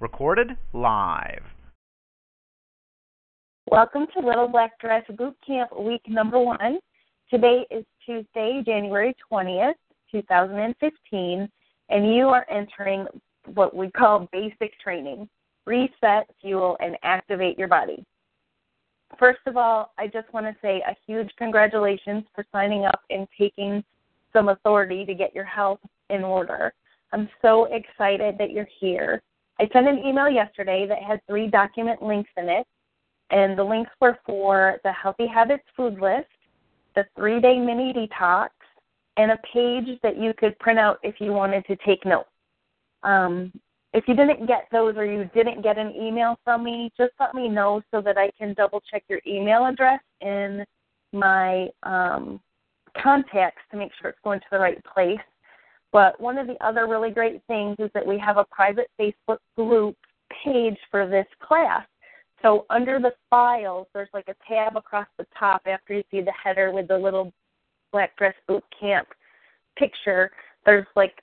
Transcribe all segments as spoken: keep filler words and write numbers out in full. Recorded live. Welcome to Little Black Dress Boot Camp week number one. Today is Tuesday, January twentieth, two thousand fifteen, and you are entering what we call basic training. Reset, fuel, and activate your body. First of all, I just want to say a huge congratulations for signing up and taking some authority to get your health in order. I'm so excited that you're here. I sent an email yesterday that had three document links in it, and the links were for the Healthy Habits Food List, the three-day mini detox, and a page that you could print out if you wanted to take notes. Um, if you didn't get those or you didn't get an email from me, just let me know so that I can double-check your email address in my um, contacts to make sure it's going to the right place. But one of the other really great things is that we have a private Facebook group page for this class. So under the files, there's like a tab across the top after you see the header with the Little Black Dress Boot Camp picture. There's like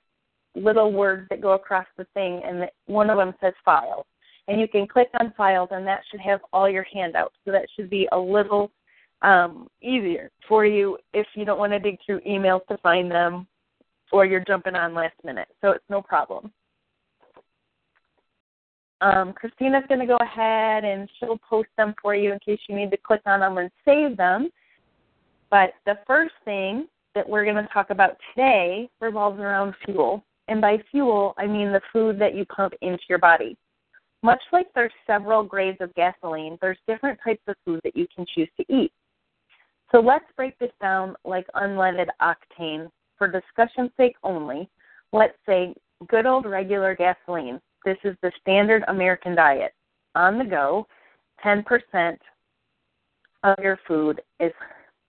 little words that go across the thing, and one of them says files. And you can click on files, and that should have all your handouts. So that should be a little um, easier for you if you don't want to dig through emails to find them, or you're jumping on last minute, so it's no problem. Um, Christina's going to go ahead and she'll post them for you in case you need to click on them and save them. But the first thing that we're going to talk about today revolves around fuel. And by fuel, I mean the food that you pump into your body. Much like there's several grades of gasoline, there's different types of food that you can choose to eat. So let's break this down like unleaded octane. For discussion's sake only, let's say good old regular gasoline. This is the standard American diet. On the go, ten percent of your food is,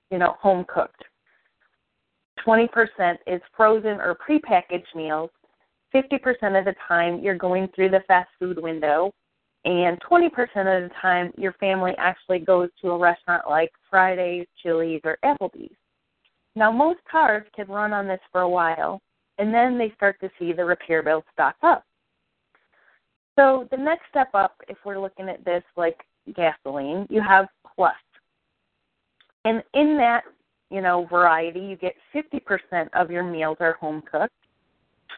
you know, home cooked. twenty percent is frozen or prepackaged meals. fifty percent of the time you're going through the fast food window. And twenty percent of the time your family actually goes to a restaurant like Fridays, Chili's, or Applebee's. Now, most cars can run on this for a while, and then they start to see the repair bill stock up. So the next step up, if we're looking at this like gasoline, you have plus. And in that, you know, variety, you get fifty percent of your meals are home cooked,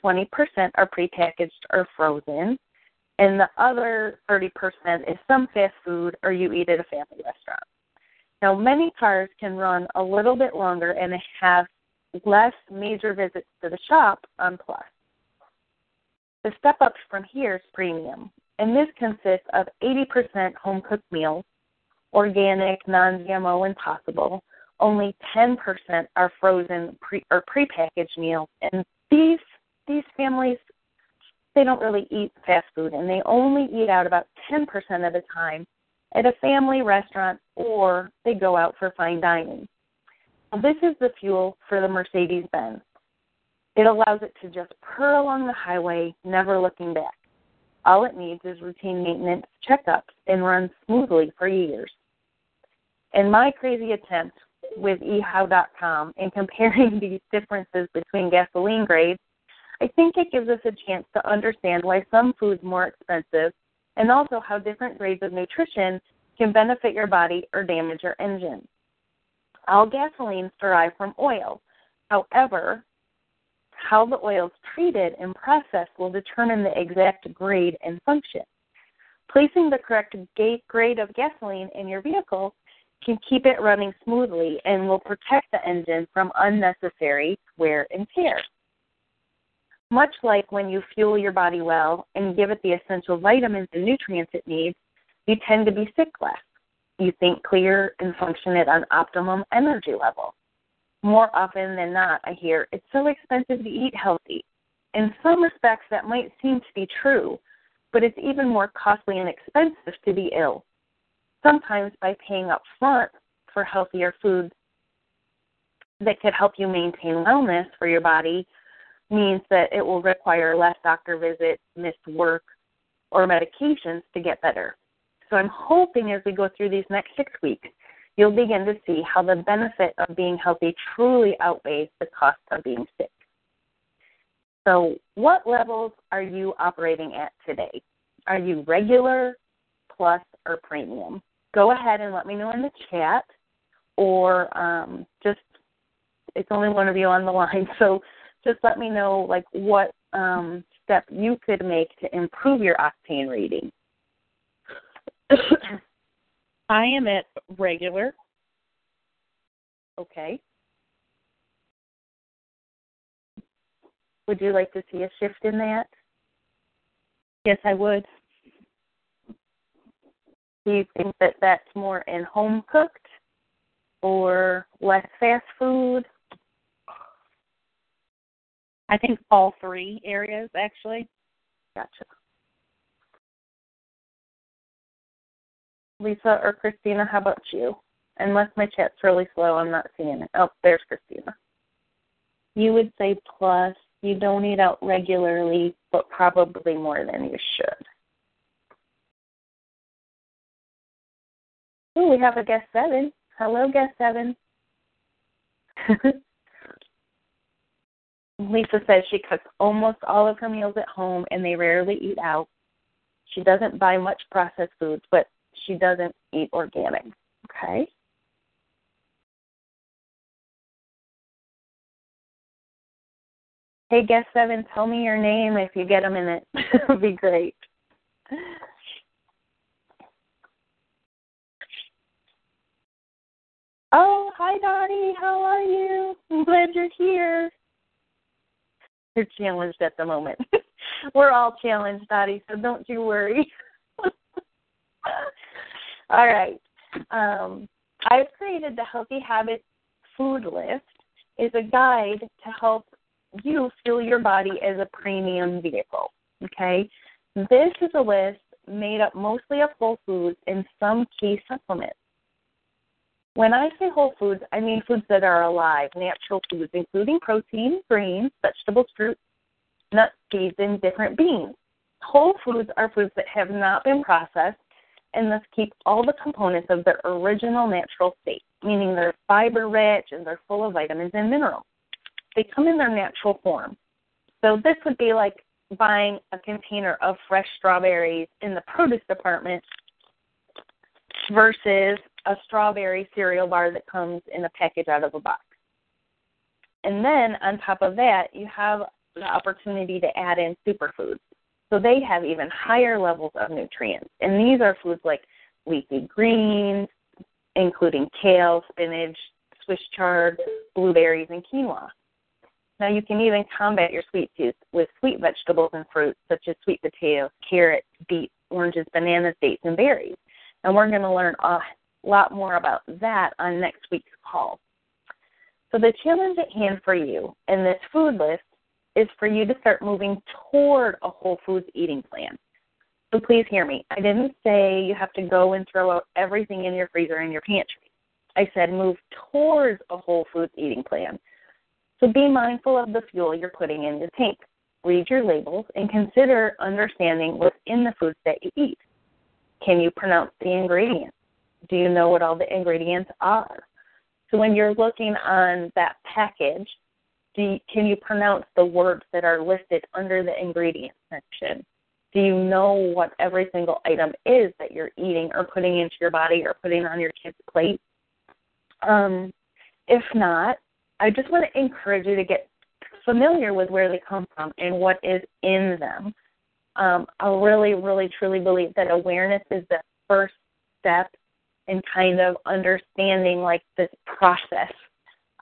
twenty percent are prepackaged or frozen, and the other thirty percent is some fast food or you eat at a family restaurant. Now, many cars can run a little bit longer and have less major visits to the shop on Plus. The step up from here is premium, and this consists of eighty percent home-cooked meals, organic, non-G M O, and possible. Only ten percent are frozen pre- or prepackaged meals, and these these families, they don't really eat fast food, and they only eat out about ten percent of the time at a family restaurant, or they go out for fine dining. This is the fuel for the Mercedes-Benz. It allows it to just purr along the highway, never looking back. All it needs is routine maintenance checkups and runs smoothly for years. In my crazy attempt with e how dot com and comparing these differences between gasoline grades, I think it gives us a chance to understand why some food's more expensive, and also how different grades of nutrition can benefit your body or damage your engine. All gasolines derive from oil. However, how the oil's treated and processed will determine the exact grade and function. Placing the correct grade of gasoline in your vehicle can keep it running smoothly and will protect the engine from unnecessary wear and tear. Much like when you fuel your body well and give it the essential vitamins and nutrients it needs, you tend to be sick less. You think clear and function at an optimum energy level. More often than not, I hear, it's so expensive to eat healthy. In some respects, that might seem to be true, but it's even more costly and expensive to be ill. Sometimes by paying up front for healthier foods that could help you maintain wellness for your body, means that it will require less doctor visits, missed work, or medications to get better. So I'm hoping as we go through these next six weeks, you'll begin to see how the benefit of being healthy truly outweighs the cost of being sick. So what levels are you operating at today? Are you regular, plus, or premium? Go ahead and let me know in the chat, or um, just, it's only one of you on the line, so just let me know, like, what um, step you could make to improve your octane reading. I am at regular. Okay. Would you like to see a shift in that? Yes, I would. Do you think that that's more in home cooked or less fast food? I think all three areas, actually. Gotcha. Lisa or Christina, how about you? Unless my chat's really slow, I'm not seeing it. Oh, there's Christina. You would say plus. You don't eat out regularly, but probably more than you should. Ooh, we have a guest seven. Hello, guest seven. Lisa says she cooks almost all of her meals at home, and they rarely eat out. She doesn't buy much processed foods, but she doesn't eat organic. Okay. Hey, guest seven, tell me your name if you get a minute. It would be great. Oh, hi, Dottie. How are you? I'm glad you're here. You're challenged at the moment. We're all challenged, Dottie, so don't you worry. All right. Um, I've created the Healthy Habits Food List. It's a guide to help you fuel your body as a premium vehicle, okay? This is a list made up mostly of whole foods and some key supplements. When I say whole foods, I mean foods that are alive, natural foods, including protein, grains, vegetables, fruits, nuts, seeds, and different beans. Whole foods are foods that have not been processed and thus keep all the components of their original natural state, meaning they're fiber-rich and they're full of vitamins and minerals. They come in their natural form. So this would be like buying a container of fresh strawberries in the produce department versus a strawberry cereal bar that comes in a package out of a box. And then on top of that, you have the opportunity to add in superfoods. So they have even higher levels of nutrients. And these are foods like leafy greens, including kale, spinach, Swiss chard, blueberries, and quinoa. Now, you can even combat your sweet tooth with sweet vegetables and fruits, such as sweet potatoes, carrots, beets, oranges, bananas, dates, and berries. And we're going to learn a lot more about that on next week's call. So the challenge at hand for you in this food list is for you to start moving toward a whole foods eating plan. So please hear me. I didn't say you have to go and throw out everything in your freezer and your pantry. I said move towards a whole foods eating plan. So be mindful of the fuel you're putting in your tank. Read your labels and consider understanding what's in the foods that you eat. Can you pronounce the ingredients? Do you know what all the ingredients are? So when you're looking on that package, do you, can you pronounce the words that are listed under the ingredients section? Do you know what every single item is that you're eating or putting into your body or putting on your kid's plate? Um, if not, I just want to encourage you to get familiar with where they come from and what is in them. Um, I really, really, truly believe that awareness is the first step in kind of understanding, like, this process.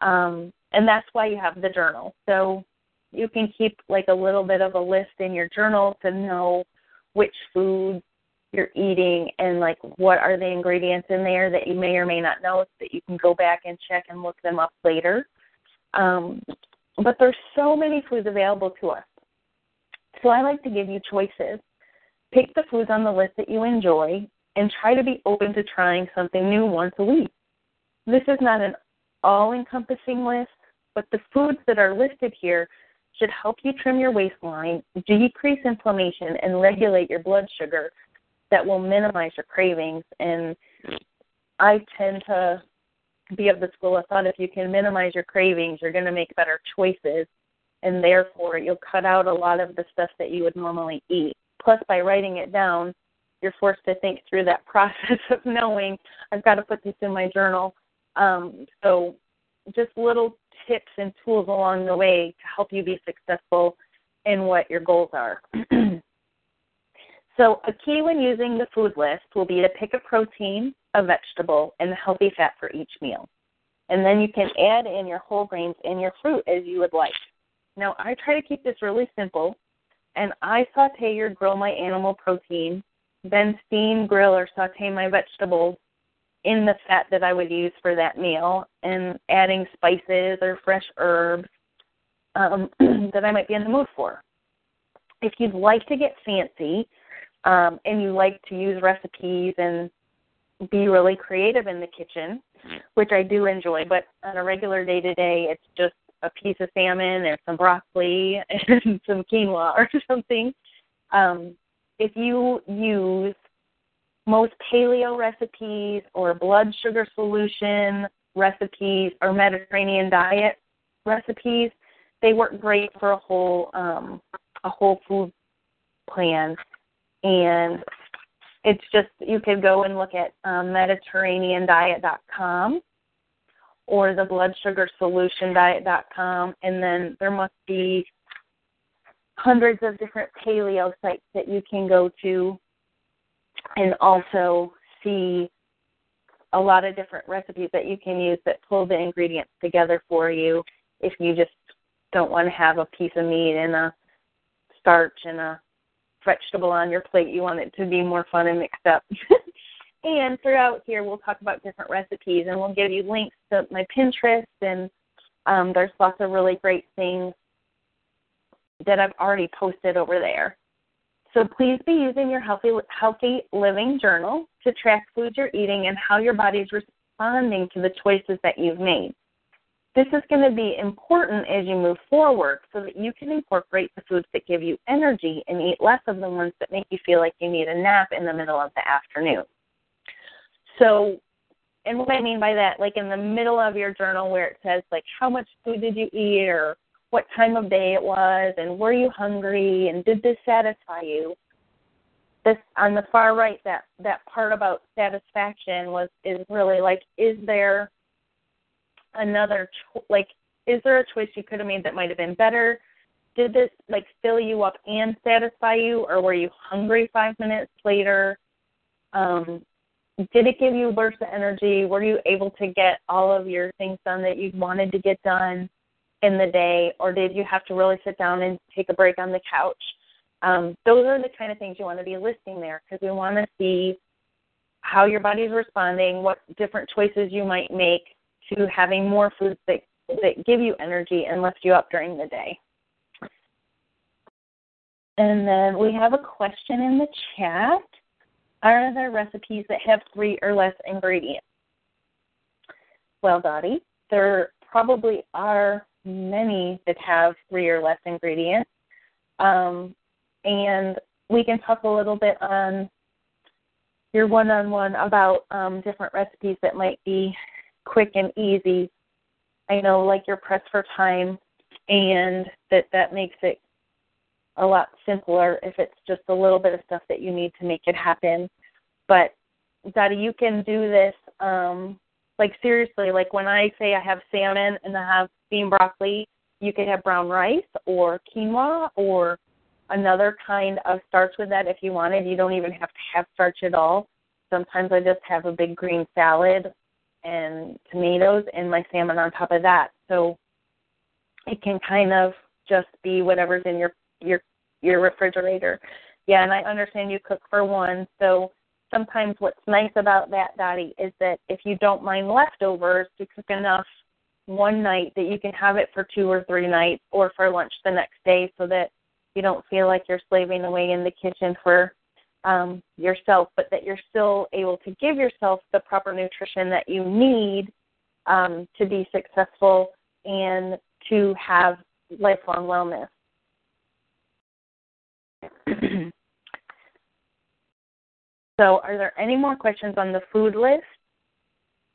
Um, and that's why you have the journal. So you can keep, like, a little bit of a list in your journal to know which foods you're eating and, like, what are the ingredients in there that you may or may not know, so that you can go back and check and look them up later. Um, but there's so many foods available to us. So I like to give you choices. Pick the foods on the list that you enjoy and try to be open to trying something new once a week. This is not an all-encompassing list, but the foods that are listed here should help you trim your waistline, decrease inflammation, and regulate your blood sugar that will minimize your cravings. And I tend to be of the school of thought, if you can minimize your cravings, you're going to make better choices and therefore you'll cut out a lot of the stuff that you would normally eat. Plus, by writing it down, you're forced to think through that process of knowing, I've got to put this in my journal. Um, so just little tips and tools along the way to help you be successful in what your goals are. So a key when using the food list will be to pick a protein, a vegetable, and a healthy fat for each meal. And then you can add in your whole grains and your fruit as you would like. Now, I try to keep this really simple, and I saute or grill my animal protein, then steam, grill, or saute my vegetables in the fat that I would use for that meal, and adding spices or fresh herbs um, that I might be in the mood for. If you'd like to get fancy um, and you like to use recipes and be really creative in the kitchen, which I do enjoy, but on a regular day-to-day, it's just a piece of salmon and some broccoli and some quinoa or something. Um, if you use most paleo recipes or blood sugar solution recipes or Mediterranean diet recipes, they work great for a whole um, a whole food plan. And it's just, you could go and look at um, Mediterranean Diet dot com or the Blood Sugar Solution Diet dot com, and then there must be hundreds of different paleo sites that you can go to and also see a lot of different recipes that you can use that pull the ingredients together for you if you just don't want to have a piece of meat and a starch and a vegetable on your plate. You want it to be more fun and mixed up. And throughout here, we'll talk about different recipes, and we'll give you links to my Pinterest, and um, there's lots of really great things that I've already posted over there. So please be using your healthy, healthy living journal to track foods you're eating and how your body's responding to the choices that you've made. This is going to be important as you move forward so that you can incorporate the foods that give you energy and eat less of the ones that make you feel like you need a nap in the middle of the afternoon. So, and what I mean by that, like in the middle of your journal where it says, like, how much food did you eat or what time of day it was and were you hungry and did this satisfy you? This, on the far right, that, that part about satisfaction was is really like, is there another, cho- like, is there a choice you could have made that might have been better? Did this, like, fill you up and satisfy you, or were you hungry five minutes later? Um, did it give you bursts of energy? Were you able to get all of your things done that you wanted to get done in the day, or did you have to really sit down and take a break on the couch? Um, those are the kind of things you want to be listing there, because we want to see how your body's responding, what different choices you might make to having more foods that, that give you energy and lift you up during the day. And then we have a question in the chat. Are there recipes that have three or less ingredients? Well, Dottie, there probably are many that have three or less ingredients. Um, and we can talk a little bit on your one-on-one about um, different recipes that might be quick and easy. I know, like, you're pressed for time, and that that makes it a lot simpler if it's just a little bit of stuff that you need to make it happen. But, Dottie, you can do this, um, like, seriously, like when I say I have salmon and I have steamed broccoli, you could have brown rice or quinoa or another kind of starch with that if you wanted. You don't even have to have starch at all. Sometimes I just have a big green salad and tomatoes and my salmon on top of that. So it can kind of just be whatever's in your your your refrigerator. Yeah, and I understand you cook for one. So sometimes what's nice about that, Dottie, is that if you don't mind leftovers, you cook enough one night that you can have it for two or three nights or for lunch the next day so that you don't feel like you're slaving away in the kitchen for um, yourself, but that you're still able to give yourself the proper nutrition that you need um, to be successful and to have lifelong wellness. So are there any more questions on the food list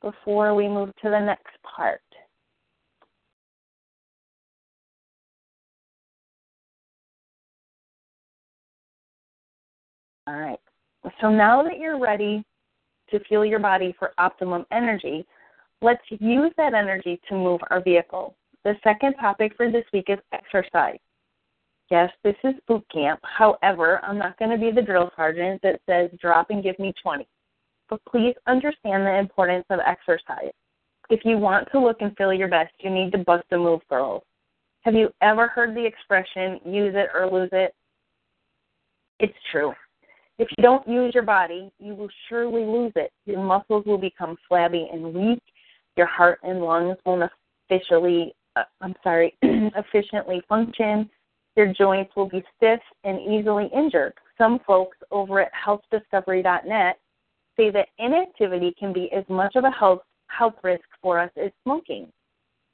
before we move to the next part? All right. So now that you're ready to fuel your body for optimum energy, let's use that energy to move our vehicle. The second topic for this week is exercise. Yes, this is boot camp. However, I'm not going to be the drill sergeant that says drop and give me twenty. But please understand the importance of exercise. If you want to look and feel your best, you need to bust a move, girls. Have you ever heard the expression, use it or lose it? It's true. If you don't use your body, you will surely lose it. Your muscles will become flabby and weak. Your heart and lungs won't officially, uh, I'm sorry, efficiently function. Your joints will be stiff and easily injured. Some folks over at health discovery dot net say that inactivity can be as much of a health health risk for us as smoking.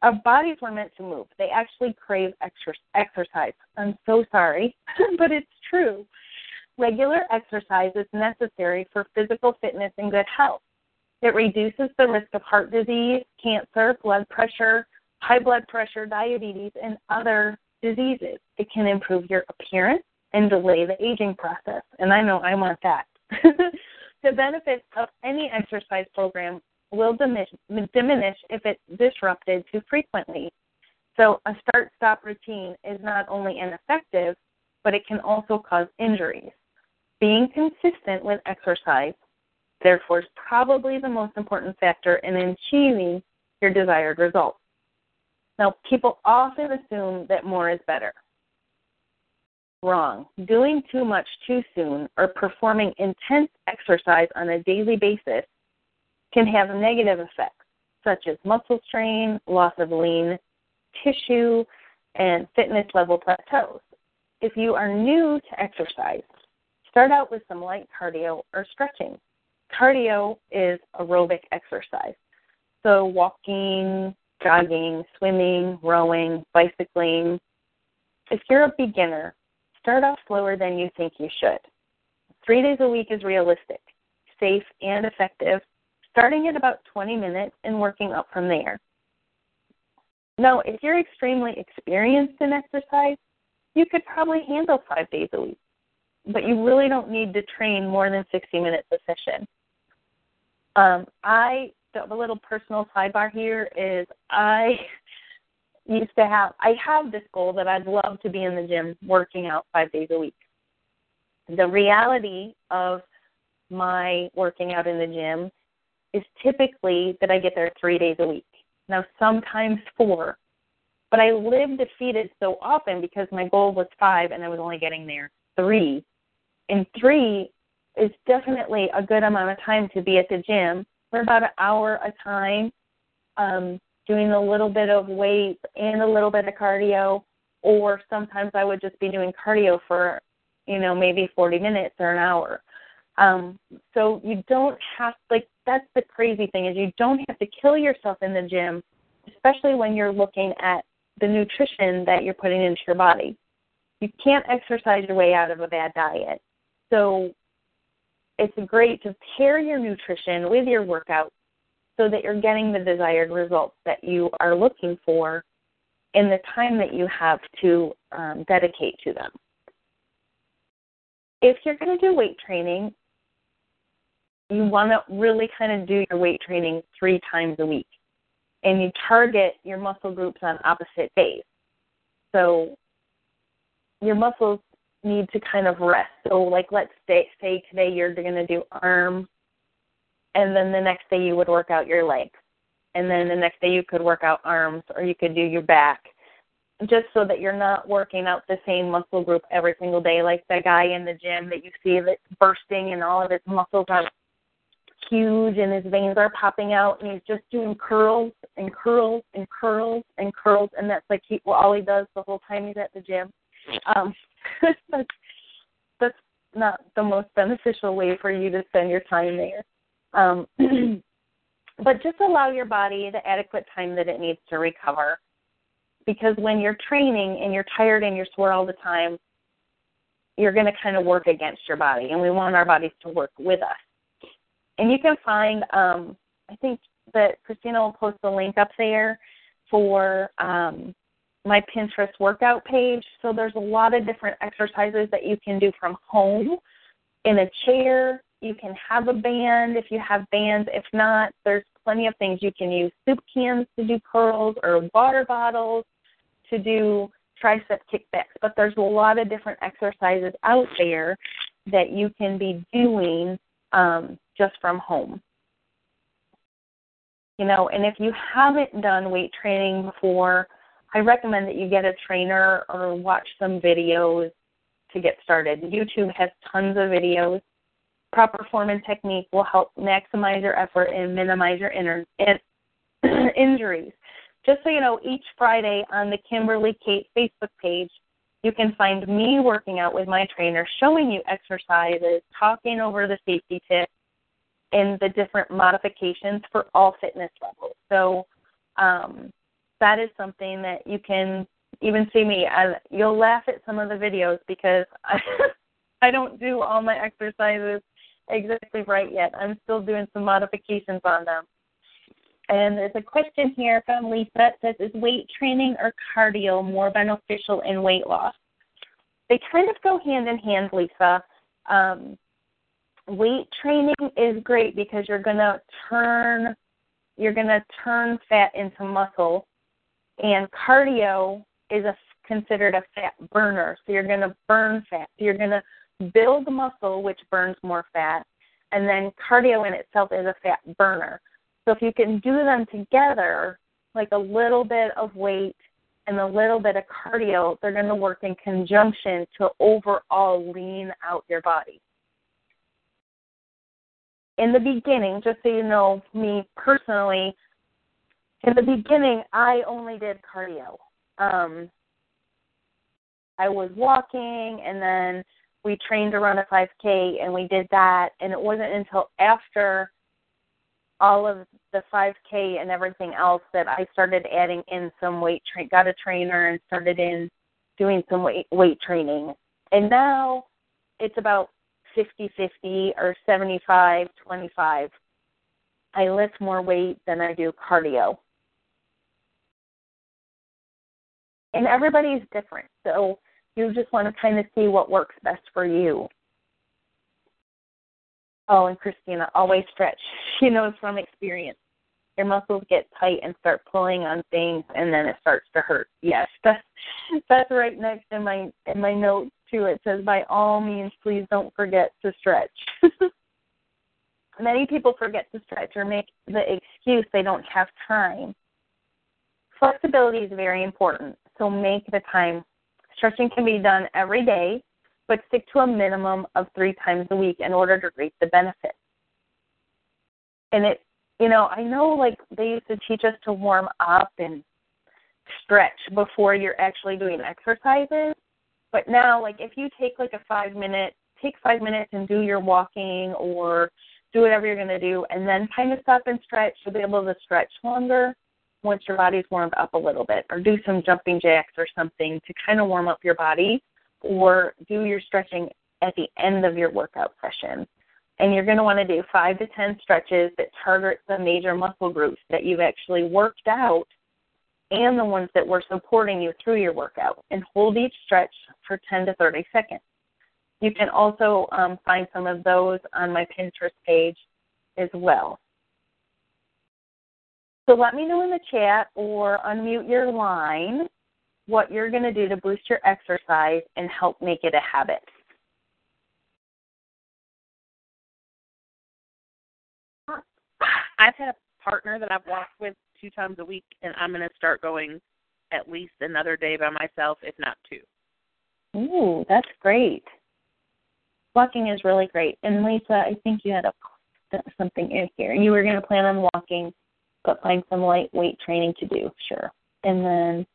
Our bodies were meant to move. They actually crave exor- exercise. I'm so sorry, but it's true. Regular exercise is necessary for physical fitness and good health. It reduces the risk of heart disease, cancer, blood pressure, high blood pressure, diabetes, and other diseases. It can improve your appearance and delay the aging process. And I know I want that. The benefits of any exercise program will diminish, diminish if it's disrupted too frequently. So a start-stop routine is not only ineffective, but it can also cause injuries. Being consistent with exercise, therefore, is probably the most important factor in achieving your desired results. Now, people often assume that more is better. Wrong. Doing too much too soon or performing intense exercise on a daily basis can have negative effects, such as muscle strain, loss of lean tissue, and fitness level plateaus. If you are new to exercise, start out with some light cardio or stretching. Cardio is aerobic exercise, so walking, jogging, swimming, rowing, bicycling. If you're a beginner, start off slower than you think you should. Three days a week is realistic, safe, and effective, starting at about twenty minutes and working up from there. Now, if you're extremely experienced in exercise, you could probably handle five days a week, but you really don't need to train more than sixty minutes a session. Um, I, the little personal sidebar here is I used to have, I have this goal that I'd love to be in the gym working out five days a week. The reality of my working out in the gym is typically that I get there three days a week. Now, sometimes four. But I lived defeated so often because my goal was five and I was only getting there three. And three is definitely a good amount of time to be at the gym for about an hour a time, um, doing a little bit of weights and a little bit of cardio. Or sometimes I would just be doing cardio for, you know, maybe forty minutes or an hour. Um, so you don't have, like, that's the crazy thing is you don't have to kill yourself in the gym, especially when you're looking at the nutrition that you're putting into your body. You can't exercise your way out of a bad diet. So it's great to pair your nutrition with your workout so that you're getting the desired results that you are looking for in the time that you have to um, dedicate to them. If you're going to do weight training, you want to really kind of do your weight training three times a week. And you target your muscle groups on opposite days. So your muscles need to kind of rest. So, like, let's say, say today you're going to do arm, and then the next day you would work out your legs. And then the next day you could work out arms, or you could do your back, just so that you're not working out the same muscle group every single day, like the guy in the gym that you see that's bursting and all of his muscles are huge and his veins are popping out and he's just doing curls and curls and curls and curls, and that's like he, well, all he does the whole time he's at the gym. Um, that's, that's not the most beneficial way for you to spend your time there. Um, but just allow your body the adequate time that it needs to recover, because when you're training and you're tired and you're sore all the time, you're going to kind of work against your body, and we want our bodies to work with us. And you can find, um, I think that Christina will post a link up there for um, my Pinterest workout page. So there's a lot of different exercises that you can do from home in a chair. You can have a band if you have bands. If not, there's plenty of things you can use. Soup cans to do curls or water bottles to do tricep kickbacks. But there's a lot of different exercises out there that you can be doing um, just from home. You know, and if you haven't done weight training before, I recommend that you get a trainer or watch some videos to get started. YouTube has tons of videos. Proper form and technique will help maximize your effort and minimize your inner, in, injuries. Just so you know, each Friday on the Kimberly Kate Facebook page, you can find me working out with my trainer, showing you exercises, talking over the safety tips, and the different modifications for all fitness levels. So um, that is something that you can even see me. I, you'll laugh at some of the videos because I, I don't do all my exercises exactly right yet. I'm still doing some modifications on them. And there's a question here from Lisa that says, is weight training or cardio more beneficial in weight loss? They kind of go hand in hand, Lisa. Um, weight training is great because you're going to turn you're going to turn fat into muscle, and cardio is a, considered a fat burner. So you're going to burn fat. So you're going to build muscle, which burns more fat, and then cardio in itself is a fat burner. So if you can do them together, like a little bit of weight and a little bit of cardio, they're going to work in conjunction to overall lean out your body. In the beginning, just so you know, me personally, in the beginning, I only did cardio. Um, I was walking, and then we trained to run a five K, and we did that, and it wasn't until after all of the five K and everything else that I started adding in some weight training, got a trainer and started in doing some weight, weight training. And now it's about fifty-fifty or seventy-five twenty-five. I lift more weight than I do cardio. And everybody's different, so you just want to kind of see what works best for you. Oh, and Christina, always stretch. She knows from experience. Your muscles get tight and start pulling on things, and then it starts to hurt. Yes, that's, that's right next in my in my notes. It says, by all means, please don't forget to stretch. Many people forget to stretch or make the excuse they don't have time. Flexibility is very important, so make the time. Stretching can be done every day, but stick to a minimum of three times a week in order to reap the benefits. And it, you know, I know like they used to teach us to warm up and stretch before you're actually doing exercises. But now, like, if you take, like, a five-minute, take five minutes and do your walking or do whatever you're going to do, and then kind of stop and stretch, you'll be able to stretch longer once your body's warmed up a little bit, or do some jumping jacks or something to kind of warm up your body, or do your stretching at the end of your workout session. And you're going to want to do five to ten stretches that target the major muscle groups that you've actually worked out and the ones that were supporting you through your workout, and hold each stretch for ten to thirty seconds. You can also um, find some of those on my Pinterest page as well. So let me know in the chat or unmute your line what you're going to do to boost your exercise and help make it a habit. I've had a partner that I've walked with two times a week, and I'm going to start going at least another day by myself, if not two. Ooh, that's great. Walking is really great. And Lisa, I think you had a, something in here. You were going to plan on walking, but find some lightweight training to do, sure. And then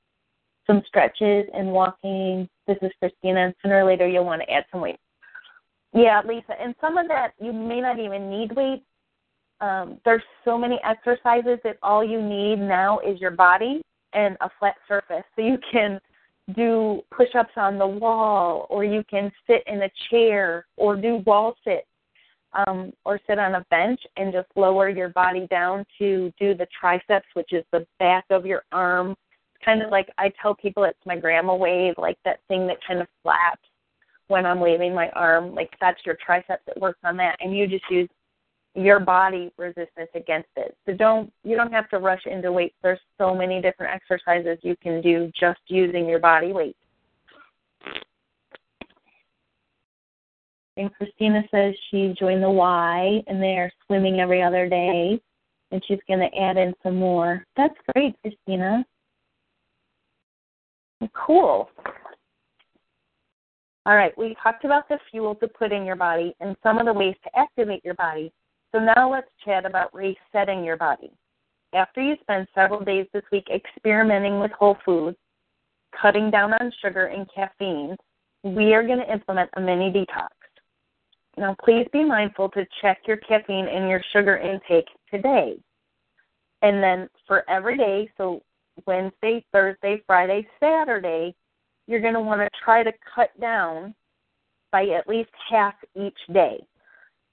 some stretches and walking. This is Christina, and sooner or later you'll want to add some weight. Yeah, Lisa, and some of that you may not even need weight. Um, there's so many exercises that all you need now is your body and a flat surface. So you can do push-ups on the wall, or you can sit in a chair or do wall sits, um, or sit on a bench and just lower your body down to do the triceps, which is the back of your arm. It's kind of like I tell people it's my grandma wave, like that thing that kind of flaps. when I'm waving my arm, like that's your triceps that works on that, and you just use your body resistance against it. So don't you don't have to rush into weights. There's so many different exercises you can do just using your body weight. And Christina says she joined the Y, and they are swimming every other day, and she's going to add in some more. That's great, Christina. Cool. All right, we talked about the fuel to put in your body and some of the ways to activate your body. So now let's chat about resetting your body. After you spend several days this week experimenting with whole foods, cutting down on sugar and caffeine, we are going to implement a mini detox. Now, please be mindful to check your caffeine and your sugar intake today. And then for every day, so Wednesday, Thursday, Friday, Saturday, you're going to want to try to cut down by at least half each day.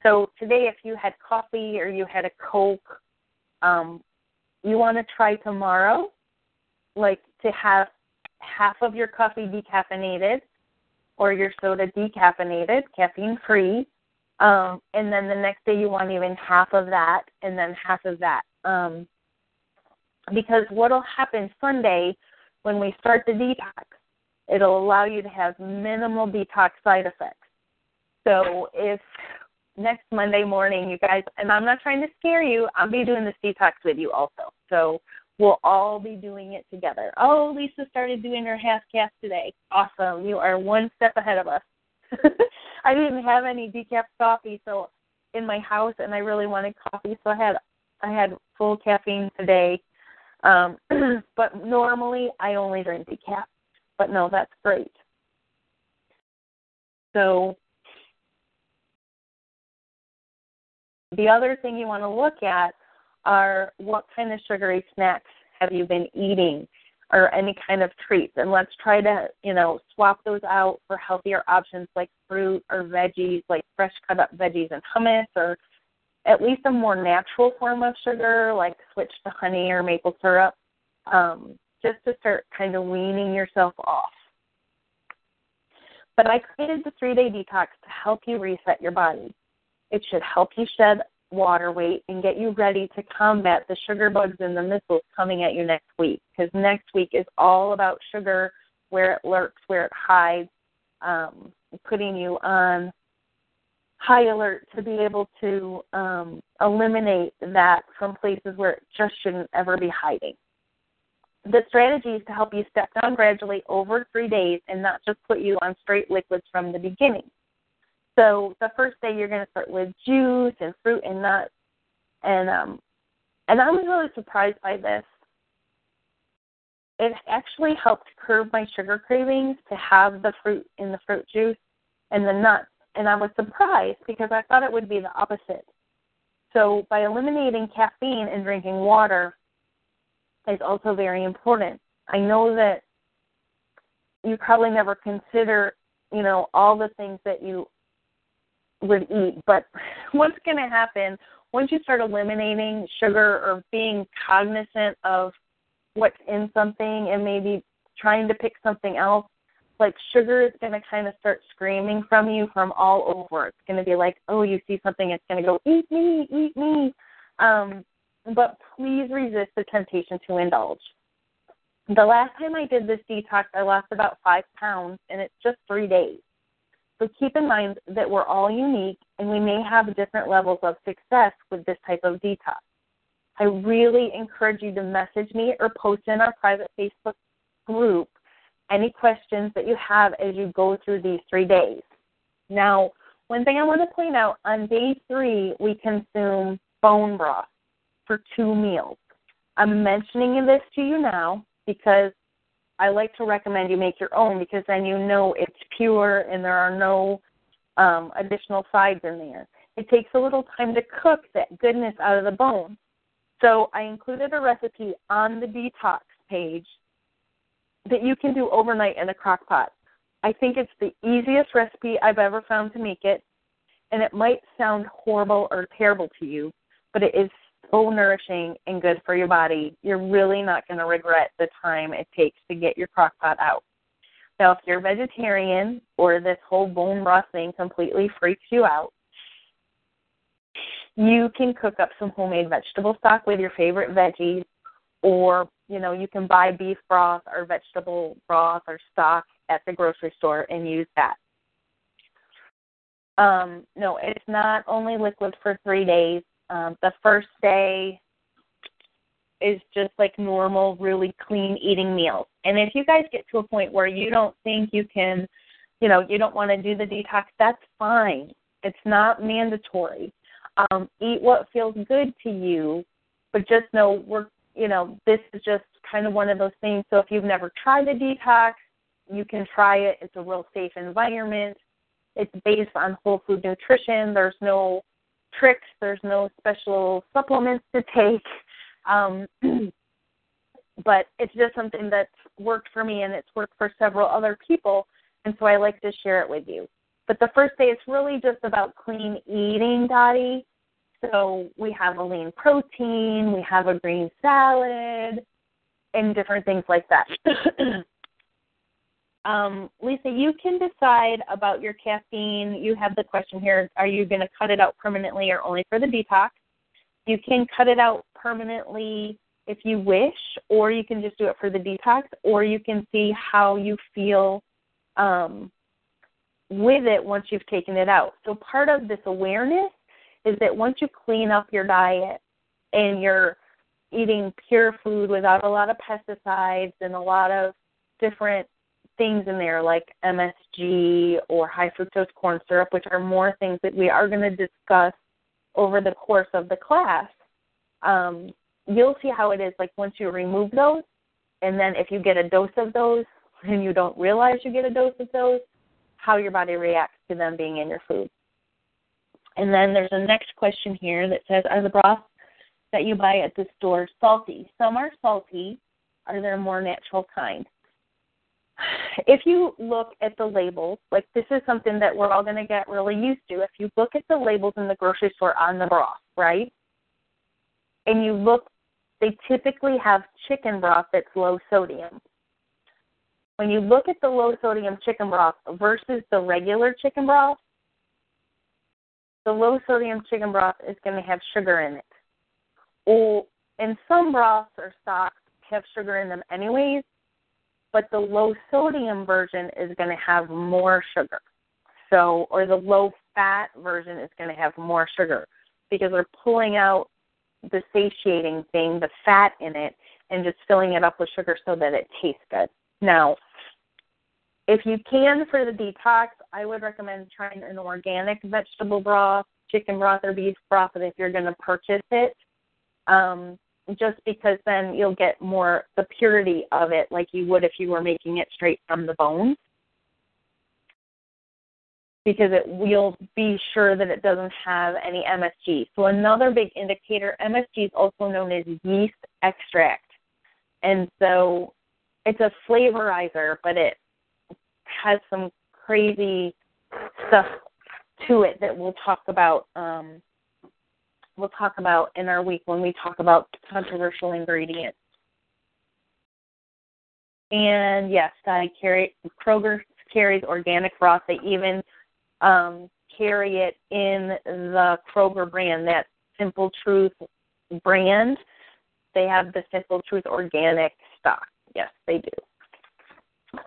So today, if you had coffee or you had a Coke, um, you want to try tomorrow, like to have half of your coffee decaffeinated or your soda decaffeinated, caffeine-free, um, and then the next day you want even half of that and then half of that. Um, because what will happen Sunday when we start the detox, it'll allow you to have minimal detox side effects. So if next Monday morning, you guys, and I'm not trying to scare you, I'll be doing this detox with you also. So we'll all be doing it together. Oh, Lisa started doing her half-calf today. Awesome. You are one step ahead of us. I didn't have any decaf coffee so in my house, and I really wanted coffee, so I had I had full caffeine today. Um, but normally I only drink decaf. But no, that's great. So the other thing you want to look at are what kind of sugary snacks have you been eating or any kind of treats. And let's try to, you know, swap those out for healthier options like fruit or veggies, like fresh cut up veggies and hummus, or at least a more natural form of sugar, like switch to honey or maple syrup. Um, just to start kind of weaning yourself off. But I created the three-day detox to help you reset your body. It should help you shed water weight and get you ready to combat the sugar bugs and the missiles coming at you next week, because next week is all about sugar, where it lurks, where it hides, um, putting you on high alert to be able to um, eliminate that from places where it just shouldn't ever be hiding. The strategy is to help you step down gradually over three days and not just put you on straight liquids from the beginning. So the first day you're going to start with juice and fruit and nuts. And um, and I was really surprised by this. It actually helped curb my sugar cravings to have the fruit in the fruit juice and the nuts. And I was surprised because I thought it would be the opposite. So by eliminating caffeine and drinking water is also very important. I know that you probably never consider, you know, all the things that you would eat, but what's going to happen once you start eliminating sugar or being cognizant of what's in something and maybe trying to pick something else, like sugar is going to kind of start screaming from you from all over. It's going to be like, oh, you see something, it's going to go, eat me, eat me. Um, But please resist the temptation to indulge. The last time I did this detox, I lost about five pounds, and it's just three days. So keep in mind that we're all unique, and we may have different levels of success with this type of detox. I really encourage you to message me or post in our private Facebook group any questions that you have as you go through these three days. Now, one thing I want to point out, on day three, we consume bone broth for two meals. I'm mentioning this to you now because I like to recommend you make your own, because then you know it's pure and there are no um, additional sides in there. It takes a little time to cook that goodness out of the bone. So I included a recipe on the detox page that you can do overnight in a crock pot. I think it's the easiest recipe I've ever found to make it, and it might sound horrible or terrible to you, but it is so nourishing and good for your body. You're really not going to regret the time it takes to get your crock pot out. So if you're vegetarian or this whole bone broth thing completely freaks you out, you can cook up some homemade vegetable stock with your favorite veggies, or, you know, you can buy beef broth or vegetable broth or stock at the grocery store and use that. Um, no, it's not only liquid for three days. Um, the first day is just like normal, really clean eating meals. And if you guys get to a point where you don't think you can, you know, you don't want to do the detox, that's fine. It's not mandatory. Um, eat what feels good to you, but just know we're, you know, this is just kind of one of those things. So if you've never tried a detox, you can try it. It's a real safe environment. It's based on whole food nutrition. There's no tricks. There's no special supplements to take. Um, but it's just something that's worked for me, and it's worked for several other people, and so I like to share it with you. But the first day, it's really just about clean eating, Dottie. So we have a lean protein, we have a green salad, and different things like that. um, Lisa, you can decide about your caffeine. You have the question here, are you going to cut it out permanently or only for the detox? You can cut it out permanently if you wish, or you can just do it for the detox, or you can see how you feel um, with it once you've taken it out. So part of this awareness is that once you clean up your diet and you're eating pure food without a lot of pesticides and a lot of different things in there like M S G or high fructose corn syrup, which are more things that we are going to discuss over the course of the class, um, you'll see how it is like once you remove those, and then if you get a dose of those and you don't realize you get a dose of those, how your body reacts to them being in your food. And then there's a next question here that says, are the broths that you buy at the store salty? Some are salty. Are there more natural kind? If you look at the labels, like this is something that we're all going to get really used to. If you look at the labels in the grocery store on the broth, right, and you look, they typically have chicken broth that's low sodium. When you look at the low sodium chicken broth versus the regular chicken broth, the low sodium chicken broth is going to have sugar in it. Or, and some broths or stocks have sugar in them anyways, but the low sodium version is going to have more sugar. So, or the low fat version is going to have more sugar because they're pulling out the satiating thing, the fat in it, and just filling it up with sugar so that it tastes good. Now, if you can for the detox, I would recommend trying an organic vegetable broth, chicken broth, or beef broth if you're going to purchase it, um, just because then you'll get more the purity of it like you would if you were making it straight from the bone, because it will be sure that it doesn't have any M S G. So another big indicator, M S G is also known as yeast extract. And so it's a flavorizer, but it has some crazy stuff to it that we'll talk about um, we'll talk about in our week when we talk about controversial ingredients. And yes, I carry, Kroger carries organic broth. They even um, carry it in the Kroger brand, that Simple Truth brand. They have the Simple Truth organic stock. Yes, they do.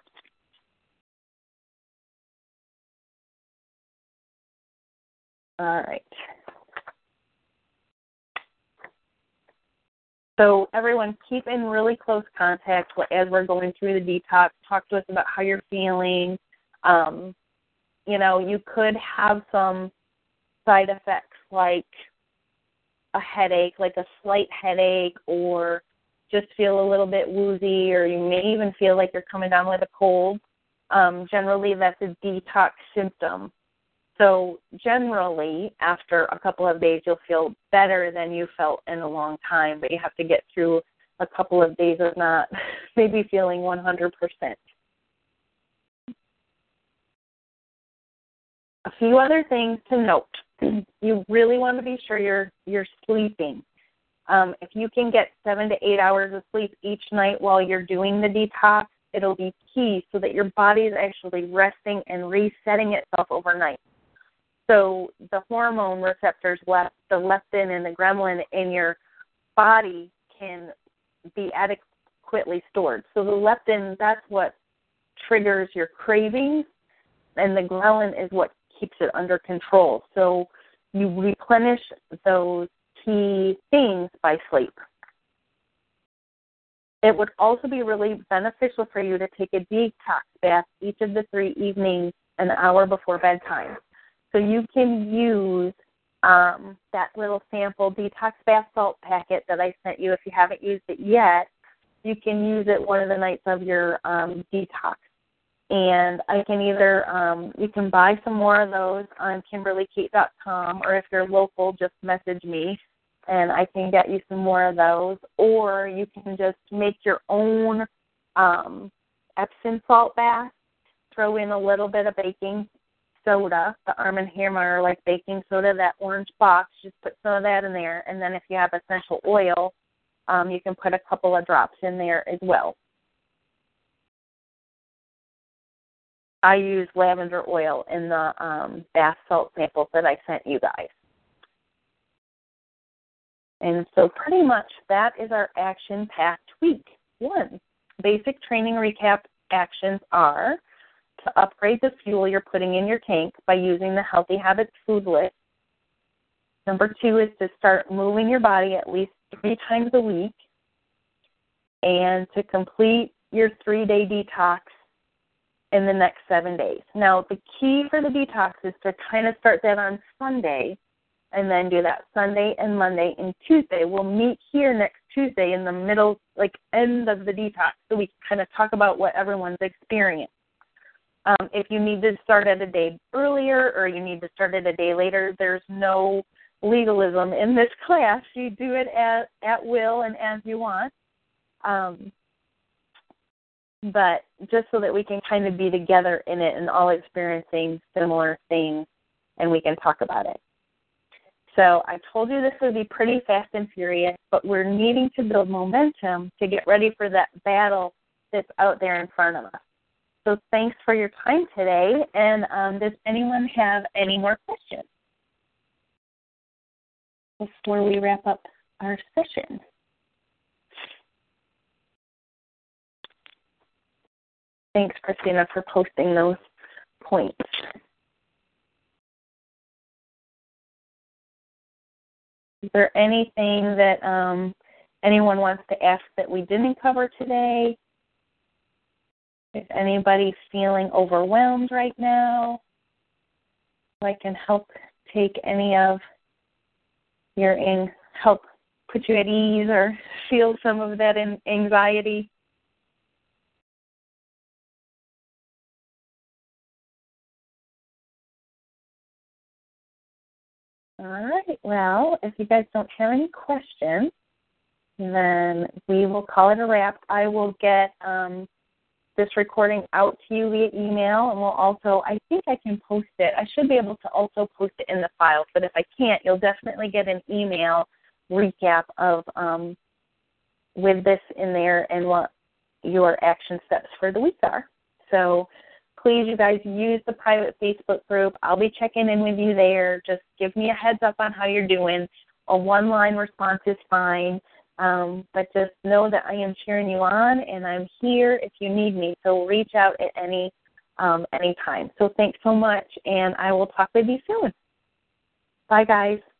All right. So everyone, keep in really close contact as we're going through the detox. Talk to us about how you're feeling. Um, you know, you could have some side effects like a headache, like a slight headache, or just feel a little bit woozy, or you may even feel like you're coming down with a cold. Um, generally, that's a detox symptom. So generally, after a couple of days, you'll feel better than you felt in a long time, but you have to get through a couple of days of not maybe feeling one hundred percent. A few other things to note. You really want to be sure you're you're sleeping. Um, if you can get seven to eight hours of sleep each night while you're doing the detox, it'll be key so that your body is actually resting and resetting itself overnight. So the hormone receptors, left, the leptin and the ghrelin in your body can be adequately stored. So the leptin, that's what triggers your cravings, and the ghrelin is what keeps it under control. So you replenish those key things by sleep. It would also be really beneficial for you to take a detox bath each of the three evenings an hour before bedtime. So you can use um, that little sample detox bath salt packet that I sent you. If you haven't used it yet, you can use it one of the nights of your um, detox. And I can either, um, you can buy some more of those on Kimberly Kate dot com, or if you're local, just message me, and I can get you some more of those. Or you can just make your own um, Epsom salt bath, throw in a little bit of baking soda, the Arm and Hammer, like baking soda, that orange box, just put some of that in there. And then if you have essential oil, um, you can put a couple of drops in there as well. I use lavender oil in the um, bath salt samples that I sent you guys. And so pretty much that is our action-packed week one. Basic training recap actions are to upgrade the fuel you're putting in your tank by using the Healthy Habits Food List. Number two is to start moving your body at least three times a week, and to complete your three-day detox in the next seven days. Now, the key for the detox is to kind of start that on Sunday, and then do that Sunday and Monday and Tuesday. We'll meet here next Tuesday in the middle, like end of the detox, so we can kind of talk about what everyone's experienced. Um, if you need to start at a day earlier or you need to start at a day later, there's no legalism in this class. You do it at, at will and as you want. Um, but just so that we can kind of be together in it and all experiencing similar things, and we can talk about it. So I told you this would be pretty fast and furious, but we're needing to build momentum to get ready for that battle that's out there in front of us. So thanks for your time today, and um, does anyone have any more questions before we wrap up our session? Thanks, Christina, for posting those points. Is there anything that um, anyone wants to ask that we didn't cover today? Is anybody feeling overwhelmed right now? I can help take any of your in, help put you at ease or feel some of that in, anxiety. All right, well, if you guys don't have any questions, then we will call it a wrap. I will get um, this recording out to you via email, and we'll also, I think I can post it. I should be able to also post it in the files, but if I can't, you'll definitely get an email recap of um, with this in there and what your action steps for the week are. So please, you guys, use the private Facebook group. I'll be checking in with you there. Just give me a heads up on how you're doing. A one-line response is fine. Um, but just know that I am cheering you on, and I'm here if you need me. So reach out at any um, any time. So thanks so much, and I will talk with you soon. Bye, guys.